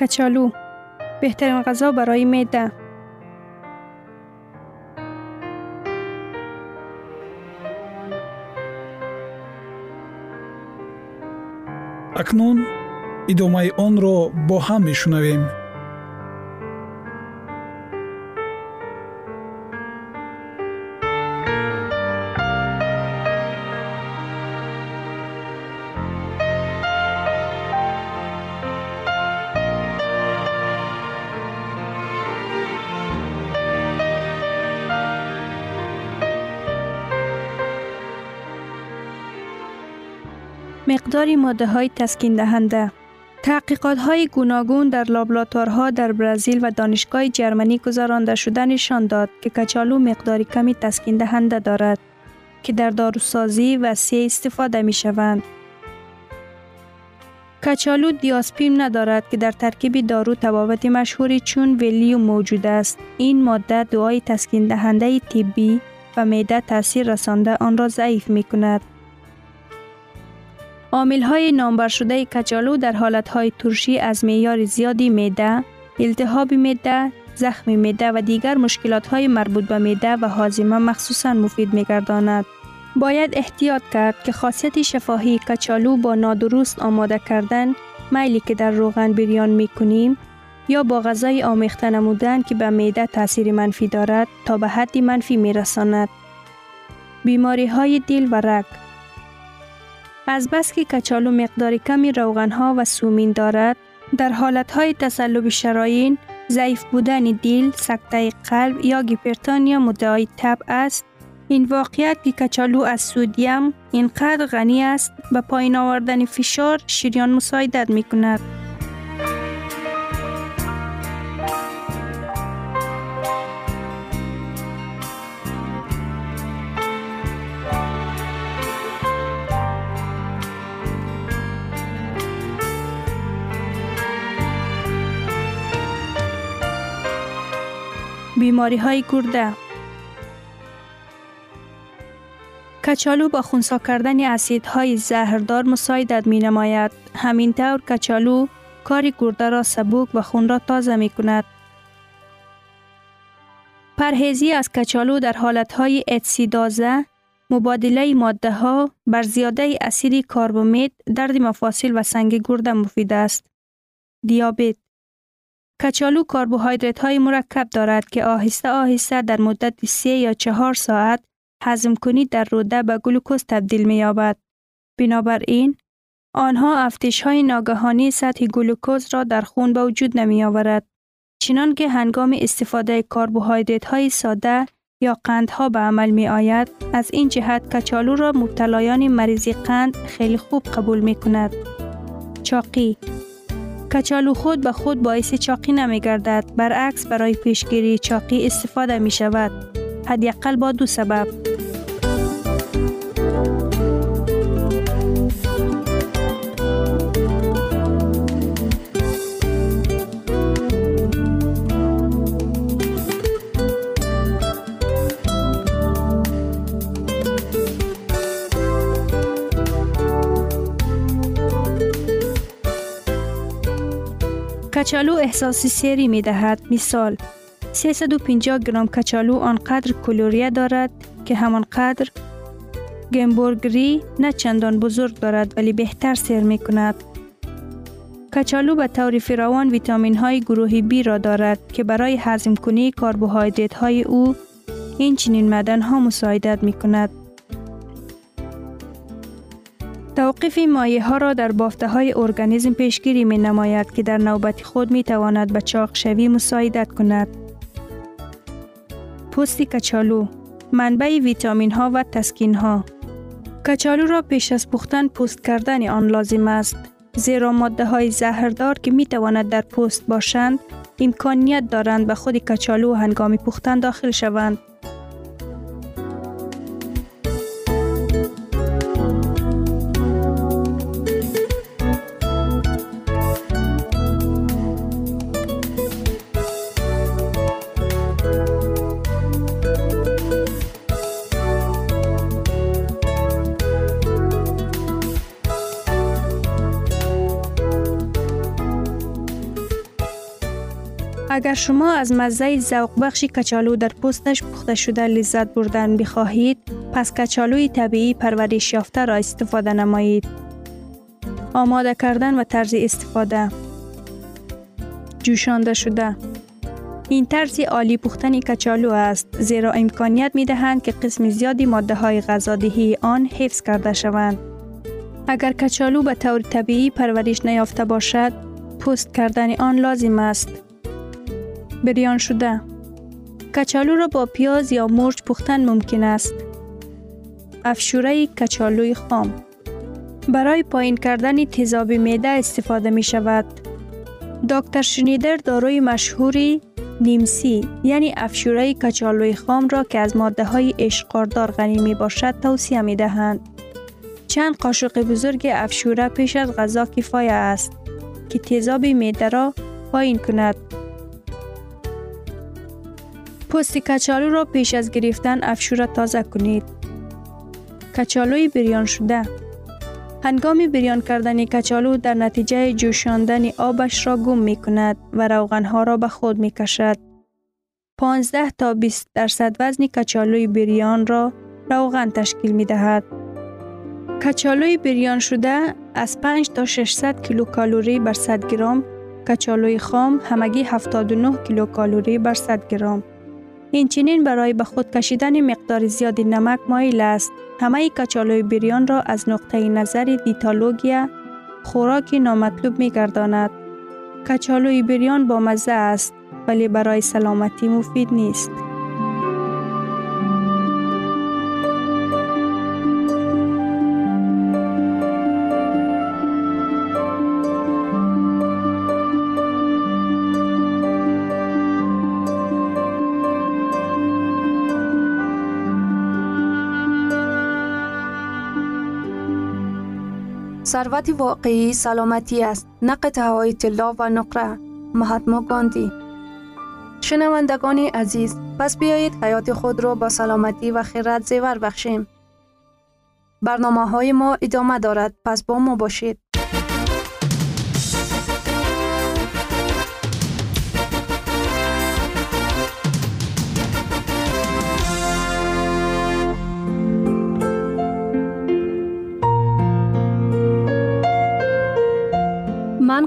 کچالو، بهترین غذا برای معده. اکنون ادامه آن را با هم میشنویم. مقدار ماده‌های تسکین دهنده. تحقیقات‌های گوناگون در لابراتوارها در برزیل و دانشگاه جرمنی گزارانده شده نشان داد که کچالو مقدار کمی تسکین دهنده دارد که در داروسازی وسیع استفاده می‌شوند. کچالو دیاسپین ندارد که در ترکیب دارو تبابت مشهوری چون ولیوم موجود است. این ماده دعای تسکین دهنده طبی و معده تاثیر رسانده آن را ضعیف می‌کند. عامل‌های نامبر شده کچالو در حالت‌های ترشی از معیار زیادی معده، التهاب معده، زخم معده و دیگر مشکلات‌های مربوط به معده و هاضمه مخصوصاً مفید می‌گرداند. باید احتیاط کرد که خاصیت شفاهی کچالو با نادرست آماده کردن میلی که در روغن بریان می کنیم یا با غذای آمیخته نمودن که به معده تاثیر منفی دارد تا به حد منفی می رساند. بیماری های دل و رگ. از بس که کچالو مقدار کمی روغن ها و سومین دارد، در حالت های تصلب شراین، ضعیف بودن دل، سکته قلب یا گیپرتونیا مدعای تب است. این واقعیت که کچالو از سودیم اینقدر غنی است به پایین آوردن فشار شریان مساعدت می کند. بیماری های گرده. کچالو با خنثی کردن اسیدهای زهردار مساعدت می نماید. همینطور کچالو کار گرده را سبک و خون را تازه می کند. پرهیزی از کچالو در حالتهای اتسیدازه، مبادله ماده ها بر زیاده اسید کاربامید، درد مفاصل و سنگ گرده مفید است. دیابت. کچالو کربوهیدرات های مرکب دارد که آهسته آهسته در مدت 3 یا 4 ساعت هضم کنی در روده به گلوکوز تبدیل می‌یابد. بنابراین آنها افزایش‌های ناگهانی سطح گلوکوز را در خون به وجود نمی‌آورد، چنانکه هنگام استفاده کربوهیدرات های ساده یا قندها به عمل می‌آید. از این جهت کچالو را مبتلایان مریضی قند خیلی خوب قبول می‌کند. چاقی. کچالو خود به خود باعث چاقی نمی گردد، برعکس برای پیشگیری چاقی استفاده می شود، حداقل با 2 سبب. کچالو احساسی سیری می دهد. مثال 350 گرم کچالو آنقدر کالری دارد که همانقدر گمبورگری نه چندان بزرگ دارد ولی بهتر سیر می کند. کچالو به طور فراوان ویتامین های گروه B را دارد که برای هضم کنی کربوهیدرات های او این چنین معدن ها مساعدت می کند. توقف مایع ها را در بافته های ارگانیسم پیشگیری می نماید که در نوبت خود می تواند به چاق شوی مساعدت کند. پوست کچالو، منبع ویتامین ها و تسکین ها. کچالو را پیش از پختن پوست کردن آن لازم است، زیرا ماده های زهردار که می تواند در پوست باشند امکانیت دارند به خود کچالو هنگام پختن داخل شوند. اگر شما از مزه ذوق بخش کچالو در پوستش پخته شده لذت بردن بخواهید، پس کچالوی طبیعی پرورش یافته را استفاده نمایید. آماده کردن و طرز استفاده. جوشانده شده. این طرز عالی پختن کچالو است، زیرا امکانیت می‌دهند که قسم زیادی ماده‌های غذادهی آن حفظ کرده شوند. اگر کچالو به طور طبیعی پرورش نیافته باشد، پوست کردن آن لازم است. بریان شده. کچالو را با پیاز یا مرچ پختن ممکن است. افشوره کچالوی خام. برای پایین کردن تیزاب معده استفاده می شود. دکتر شنیدر داروی مشهوری نیمسی یعنی افشوره کچالوی خام را که از ماده های اشقاردار غنی می باشد توصیه می دهند. چند قاشق بزرگ افشوره پیش از غذا کفایه است که تیزاب معده را پایین کند. پوست کچالو را پیش از گرفتن افشوره تازه کنید. کچالوی بریان شده. هنگام بریان کردن کچالو در نتیجه جوشاندن آبش را گم می کند و روغنها را به خود می کشد. 15 تا 20% وزن کچالوی بریان را روغن تشکیل می دهد. کچالوی بریان شده از 5 تا 600 کیلوکالری بر 100 گرم، کچالوی خام همگی 79 کیلوکالری بر 100 گرم. اینچنین برای به خود کشیدن مقدار زیادی نمک مایل است. همه کچالوی بریان را از نقطه نظر دیتالوگیا خوراک نامطلوب می‌گرداند. کچالوی بریان با مزه است ولی برای سلامتی مفید نیست. ثروت واقعی سلامتی است، نه قطعه‌های طلا و نقره. مهاتما گاندی. شنوندگان عزیز، پس بیایید حیات خود را با سلامتی و خیرات زیور بخشیم. برنامه‌های ما ادامه دارد، پس با ما باشید. من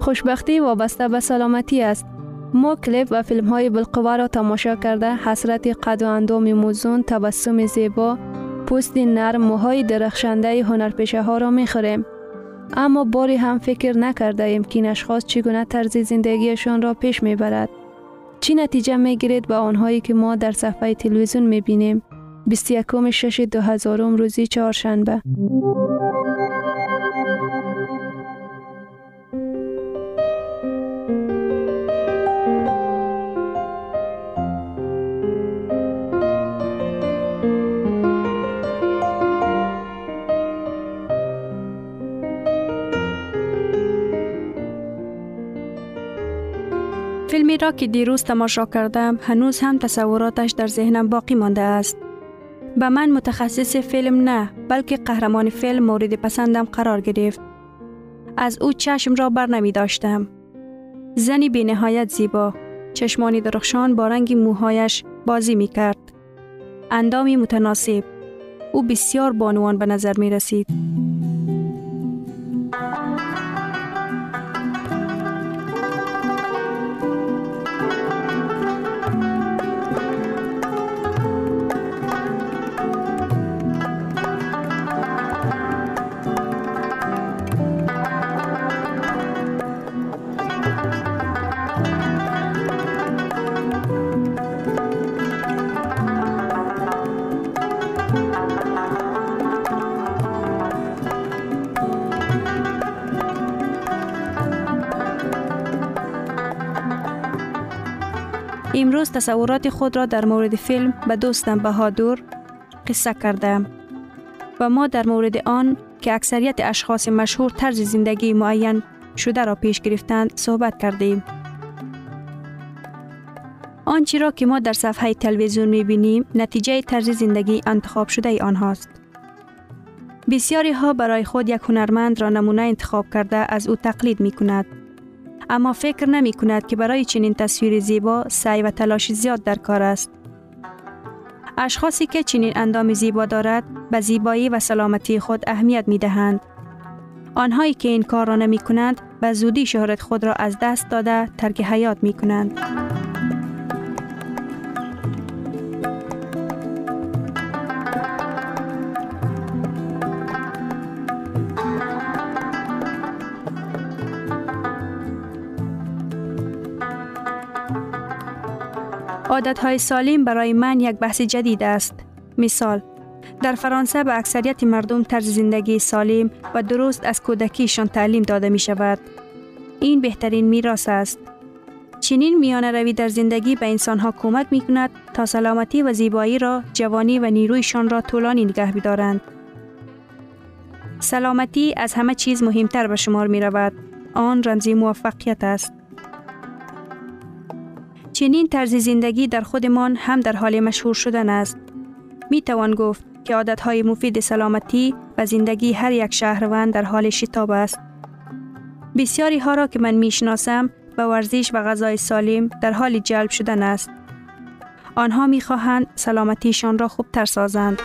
خوشبختی وابسته به سلامتی است. ما کلیپ و فیلم‌های بالقوه را تماشا کرده، حسرت قد و اندام موزون، تبسم زیبا، پوست نرم، موهای درخشنده هنرپیشه‌ها را می‌خوریم. اما باری هم فکر نکرده‌ایم که این اشخاص چگونه طرز زندگیشان را پیش می‌برد. چه نتیجه می‌گیرد به آنهایی که ما در صفحه تلویزیون می‌بینیم. 21/6/2000 روزی چهارشنبه. فیلمی را که دیروز تماشا کردم هنوز هم تصوراتش در ذهنم باقی مانده است. به من متخصص فیلم نه، بلکه قهرمان فیلم مورد پسندم قرار گرفت. از او چشم را بر نمی داشتم. زنی بی نهایت زیبا، چشمانی درخشان با رنگ موهایش بازی می کرد. اندامی متناسب، او بسیار بانوان به نظر می رسید. امروز تصورات خود را در مورد فیلم به دوستم بهادور قصه کردم و ما در مورد آن که اکثریت اشخاص مشهور طرز زندگی معین شده را پیش گرفتند صحبت کردیم. آنچه را که ما در صفحه تلویزیون می‌بینیم نتیجه طرز زندگی انتخاب شده آنهاست. بسیاری ها برای خود یک هنرمند را نمونه انتخاب کرده از او تقلید می‌کند، اما فکر نمی کند که برای چنین تصویر زیبا سعی و تلاش زیاد در کار است. اشخاصی که چنین اندام زیبا دارد به زیبایی و سلامتی خود اهمیت می دهند. آنهایی که این کار را نمی کنند به زودی شهرت خود را از دست داده ترک حیات می کنند. عادت‌های سالم برای من یک بحث جدید است. مثال، در فرانسه به اکثریت مردم طرز زندگی سالم و درست از کودکیشان تعلیم داده می شود. این بهترین میراث است. چنین میانه روی در زندگی به انسانها کمک می کند تا سلامتی و زیبایی را، جوانی و نیرویشان را طولانی نگه بدارند. سلامتی از همه چیز مهمتر به شمار می رود. آن رمزی موفقیت است. چنین طرز زندگی در خودمان هم در حال مشهور شدن است. می توان گفت که عادتهای مفید سلامتی و زندگی هر یک شهروند در حال شتاب است. بسیاری ها را که من می شناسم به ورزش و غذای سالم در حال جلب شدن است. آنها می خواهند سلامتیشان را خوبتر سازند.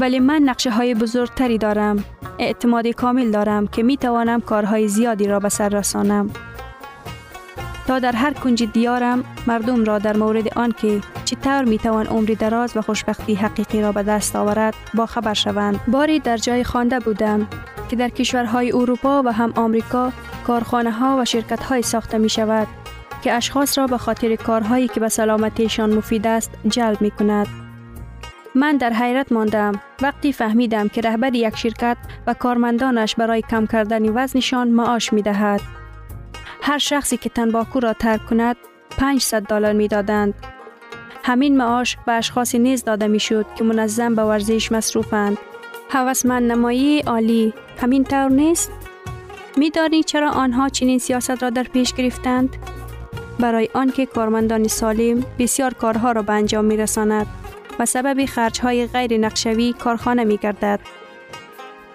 ولی من نقشه های بزرگتری دارم. اعتماد کامل دارم که می توانم کارهای زیادی را به سر رسانم. تا در هر کنج دیارم مردم را در مورد آن که چطور می توان عمری دراز و خوشبختی حقیقی را به دست آورد با خبر شوند. باری در جای خوانده بودم که در کشورهای اروپا و هم آمریکا کارخانه ها و شرکت های ساخته می شود که اشخاص را به خاطر کارهایی که به سلامتیشان مفید است جلب می کند. من در حیرت ماندم وقتی فهمیدم که رهبر یک شرکت و کارمندانش برای کم کردن وزنشان معاش می دهد. هر شخصی که تنباکو را ترک کند $500 می دادند. همین معاش به اشخاصی نیز داده می شد که منظم به ورزش مصروفند. هوسمند نمایی عالی، همین طور نیست؟ می دانی چرا آنها چنین سیاست را در پیش گرفتند؟ برای آنکه کارمندان سالم بسیار کارها را به انجام می رساند و سبب خرج‌های غیر نقشوی کارخانه می‌گردد.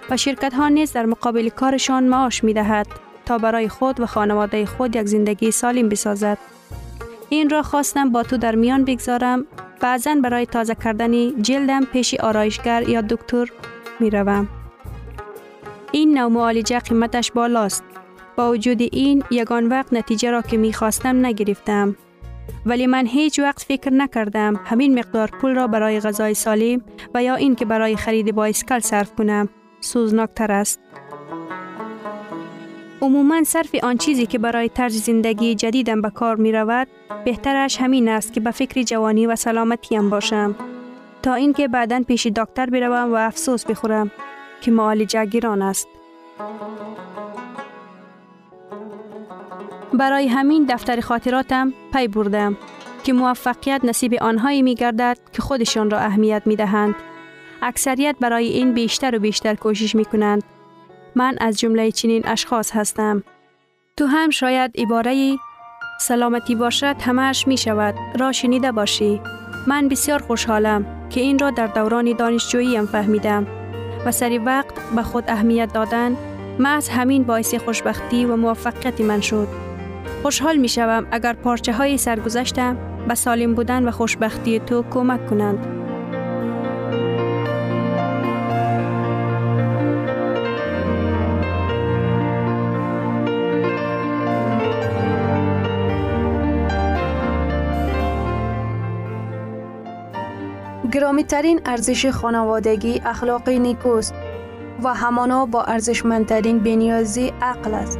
و شرکت‌ها نیز در مقابل کارشان معاش می‌دهد تا برای خود و خانواده خود یک زندگی سالم بسازد. این را خواستم با تو در میان بگذارم. بعضاً برای تازه کردن جلدم پیش آرایشگر یا دکتر می‌روم. این نوع معالجه قیمتش بالاست. با وجود این یگان وقت نتیجه را که می‌خواستم نگرفتم. ولی من هیچ وقت فکر نکردم همین مقدار پول را برای غذای سالم و یا این که برای خرید بایسکل صرف کنم سوزناکتر است. عموماً صرف آن چیزی که برای طرز زندگی جدیدم به کار می رود بهترش همین است که به فکر جوانی و سلامتیم باشم تا اینکه بعداً پیش دکتر بروم و افسوس بخورم که معالجه گران است. برای همین دفتر خاطراتم پی بردم که موفقیت نصیب آنهایی می گردد که خودشان را اهمیت می دهند. اکثریت برای این بیشتر و بیشتر کوشش می کنند. من از جمله چنین اشخاص هستم. تو هم شاید عباره سلامتی باشد همه‌اش می شود را شنیده باشی. من بسیار خوشحالم که این را در دوران دانشجویی هم فهمیدم و سری وقت به خود اهمیت دادن محض همین باعث خوشبختی و موفقیت من شد. خوشحال می شوم اگر پارچه های سرگذشتم به سالم بودن و خوشبختی تو کمک کنند. گرامی ترین ارزش خانوادگی اخلاق نیکوست و همانا با ارزشمندترین بنیازی عقل است.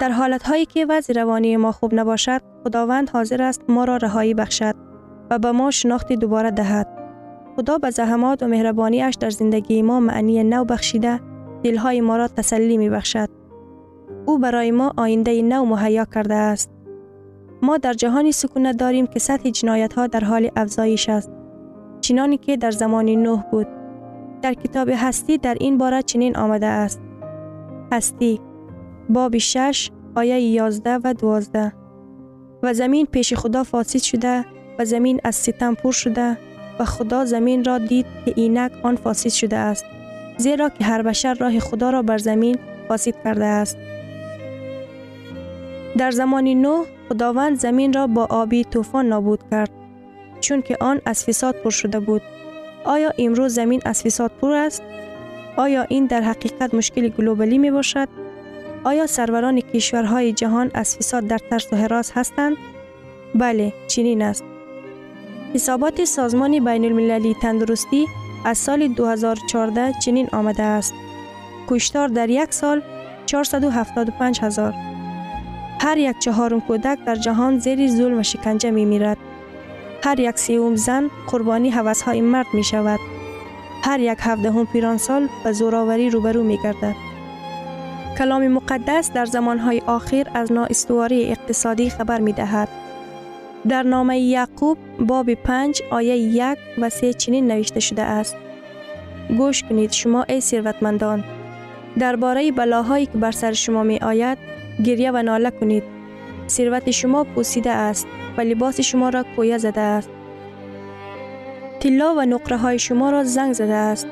در حالت‌هایی که وضع روانی ما خوب نباشد، خداوند حاضر است ما را رهایی بخشد و به ما شناخت دوباره دهد. خدا به زحمات و مهربانیش در زندگی ما معنی نو بخشیده، دلهای ما را تسلی می بخشد. او برای ما آینده نو مهیا کرده است. ما در جهانی سکونت داریم که سطح جنایت‌ها در حال افزایش است، چنانی که در زمان نوح بود. در کتاب هستی در این باره چنین آمده است. هستی باب 6 آیه 11 و 12. و زمین پیش خدا فاسد شده و زمین از ستم پر شده و خدا زمین را دید که اینک آن فاسد شده است، زیرا که هر بشر راه خدا را بر زمین فاسد کرده است. در زمان نوح خداوند زمین را با آبی طوفان نابود کرد، چون که آن از فساد پر شده بود. آیا امروز زمین از فساد پر است؟ آیا این در حقیقت مشکل گلوبالی می باشد؟ آیا سروران کشورهای جهان از فساد در ترس و هراس هستند؟ بله، چنین است. حسابات سازمان بین المللی تندرستی از سال 2014 چنین آمده است. کشتار در یک سال 475,000. هر یک چهارم کودک در جهان زیر ظلم و شکنجه می میرد. هر یک 30 زن قربانی هوس‌های مرد می شود. هر یک 17 پیرانسال به زوراوری روبرو می گردد. کلام مقدس در زمانهای آخر از نااستواری اقتصادی خبر می دهد. در نامه یعقوب باب 5 آیه 1 و 3 چنین نوشته شده است. گوش کنید شما ای ثروتمندان، درباره بلاهایی که بر سر شما می آید گریه و ناله کنید. ثروت شما پوسیده است و لباس شما را کویه زده است. طلا و نقره های شما را زنگ زده است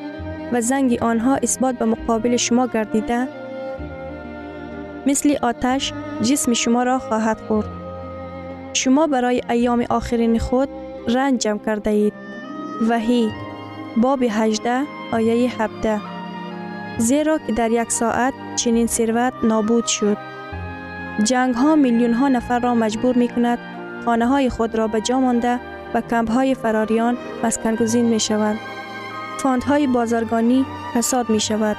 و زنگ آنها اثبات به مقابل شما گردیده، مثل آتش جسم شما را خواهد خورد. شما برای ایام آخرین خود رنج جمع کرده اید. وحی باب 18 آیه 17. زیرا که در یک ساعت چنین ثروت نابود شد. جنگ ها میلیون ها نفر را مجبور می کند خانه های خود را به جا مانده و کمپ های فراریان مسکنگزین می شوند. فاندهای بازرگانی فساد می شود.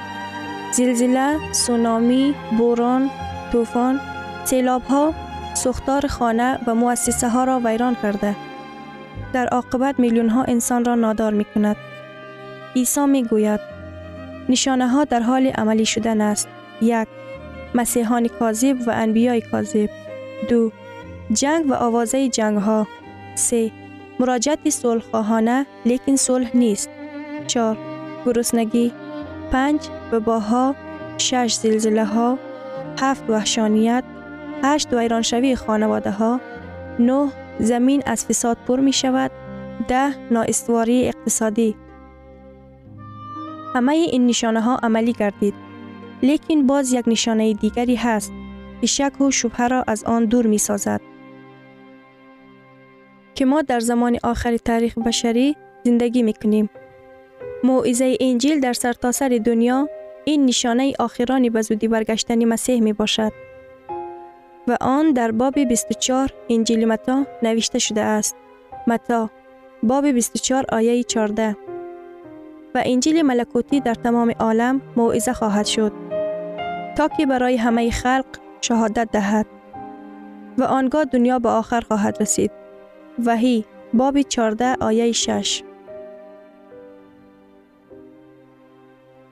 زلزله، سونامی، بوران، طوفان، سیلاب ها ساختار خانه و مؤسسه ها را ویران کرده. در عاقبت میلیون ها انسان را نادار می کند. عیسی می گوید نشانه ها در حال عملی شدن است. 1. مسیحان کاذب و انبیای کاذب. 2. جنگ و آوازه جنگ ها. 3. مراجعت صلح خواهانه لیکن صلح نیست. 4. گرسنگی. 5. وباها. 6. زلزله ها. 7. وحشانیت. 8. ویرانشوی خانواده ها. 9. زمین از فساد پر می شود. 10. نااستواری اقتصادی. همه این نشانه ها عملی گردید. لیکن باز یک نشانه دیگری هست که شک و شبهه را از آن دور می سازد. که ما در زمان آخر تاریخ بشری زندگی می کنیم. موعظه انجیل در سرتاسر دنیا این نشانه آخران به زودی برگشتن مسیح می باشد. و آن در باب 24 انجیل متی نوشته شده است. متی باب 24 آیه 14. و انجیل ملکوتی در تمام عالم موعظه خواهد شد تا که برای همه خلق شهادت دهد و آنگاه دنیا به آخر خواهد رسید. وحی باب 14 آیه 6.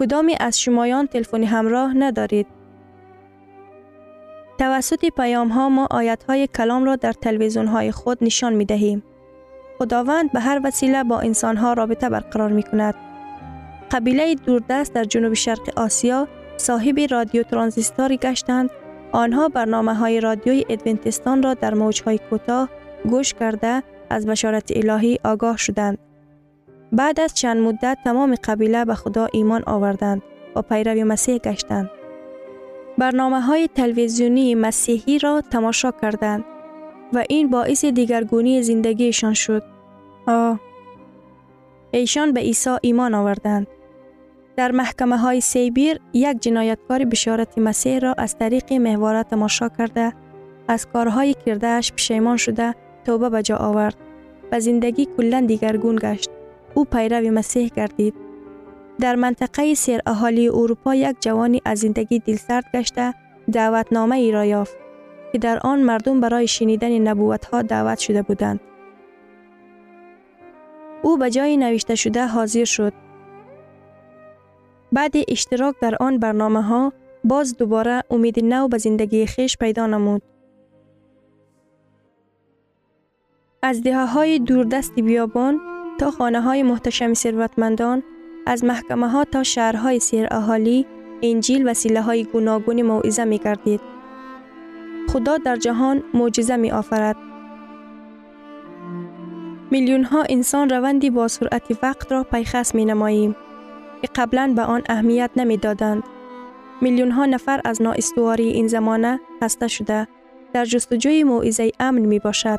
کدامی از شمایان تلفن همراه ندارید؟ توسط پیام ها ما آیات های کلام را در تلویزیون های خود نشان می دهیم. خداوند به هر وسیله با انسان ها رابطه برقرار می کند. قبیله دوردست در جنوب شرق آسیا صاحب رادیو ترانزیستوری گشتند. آنها برنامه‌های رادیوی ادونتیستان را در موج‌های کوتاه گوش کرده از بشارت الهی آگاه شدند. بعد از چند مدت تمام قبیله به خدا ایمان آوردند و پیرو مسیح گشتند. برنامه‌های تلویزیونی مسیحی را تماشا کردند و این باعث دیگرگونی زندگیشان شد. ایشان به عیسی ایمان آوردند. در محکمه های سیبیر یک جنایتکار بشارت مسیح را از طریق محور تماشا کرده، از کارهای کردهش پشیمان شده، توبه به جا آورد و زندگی کلاً دیگرگون گشت. او پیرو مسیح گردید. در منطقه سیر اهالی اروپا یک جوانی از زندگی دلسرد گشته دعوتنامه ای را یافت که در آن مردم برای شنیدن نبوت ها دعوت شده بودند. او به جای نوشته شده حاضر شد. بعد اشتراک در آن برنامه ها باز دوباره امید نو به زندگی خیش پیدا نمود. از دهه‌های دوردست بیابان تا خانه‌های محتشم ثروتمندان، از محکمه ها تا شهرهای سیر اهالی، انجیل وسیله های گوناگون موعظه می گردید. خدا در جهان معجزه می آفرد. میلیون ها انسان روندی با سرعت وقت را پیخست می نماییم که قبلاً به آن اهمیت نمی دادند. میلیون ها نفر از نااستواری این زمانه خسته شده در جستجوی موعظه امن می باشد.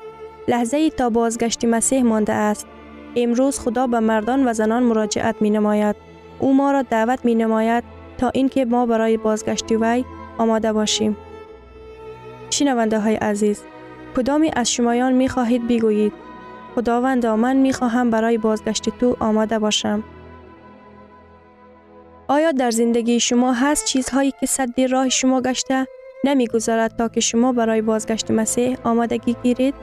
لحظه تا بازگشت مسیح مانده است. امروز خدا به مردان و زنان مراجعت می نماید. او ما را دعوت می نماید تا اینکه ما برای بازگشت وی آماده باشیم. شنونده های عزیز، کدامی از شمایان می خواهید بگویید خداوندا من می خواهم برای بازگشت تو آماده باشم؟ آیا در زندگی شما هست چیزهایی که سد راه شما گشته نمی گذارد تا که شما برای بازگشت مسیح آمادگی گیرید؟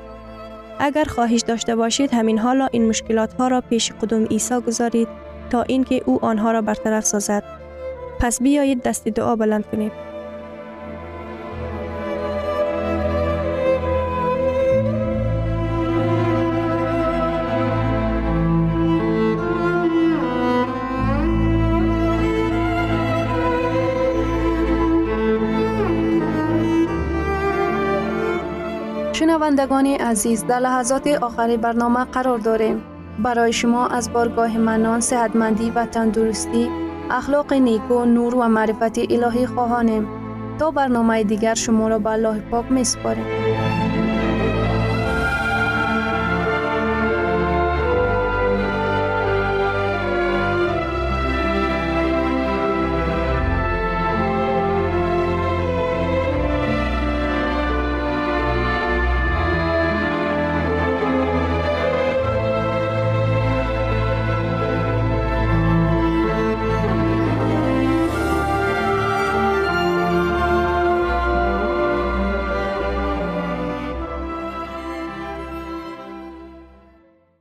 اگر خواهش داشته باشید همین حالا این مشکلات ها را پیش قدم عیسی گذارید تا اینکه او آنها را برطرف سازد. پس بیایید دست دعا بلند کنیم. شنوندگان عزیز، در لحظات آخر برنامه قرار داریم. برای شما از بارگاه منان، صحتمندی و تندرستی، اخلاق نیکو، نور و معرفت الهی خواهانیم. تا برنامه دیگر شما را به الله پاک می‌سپاریم.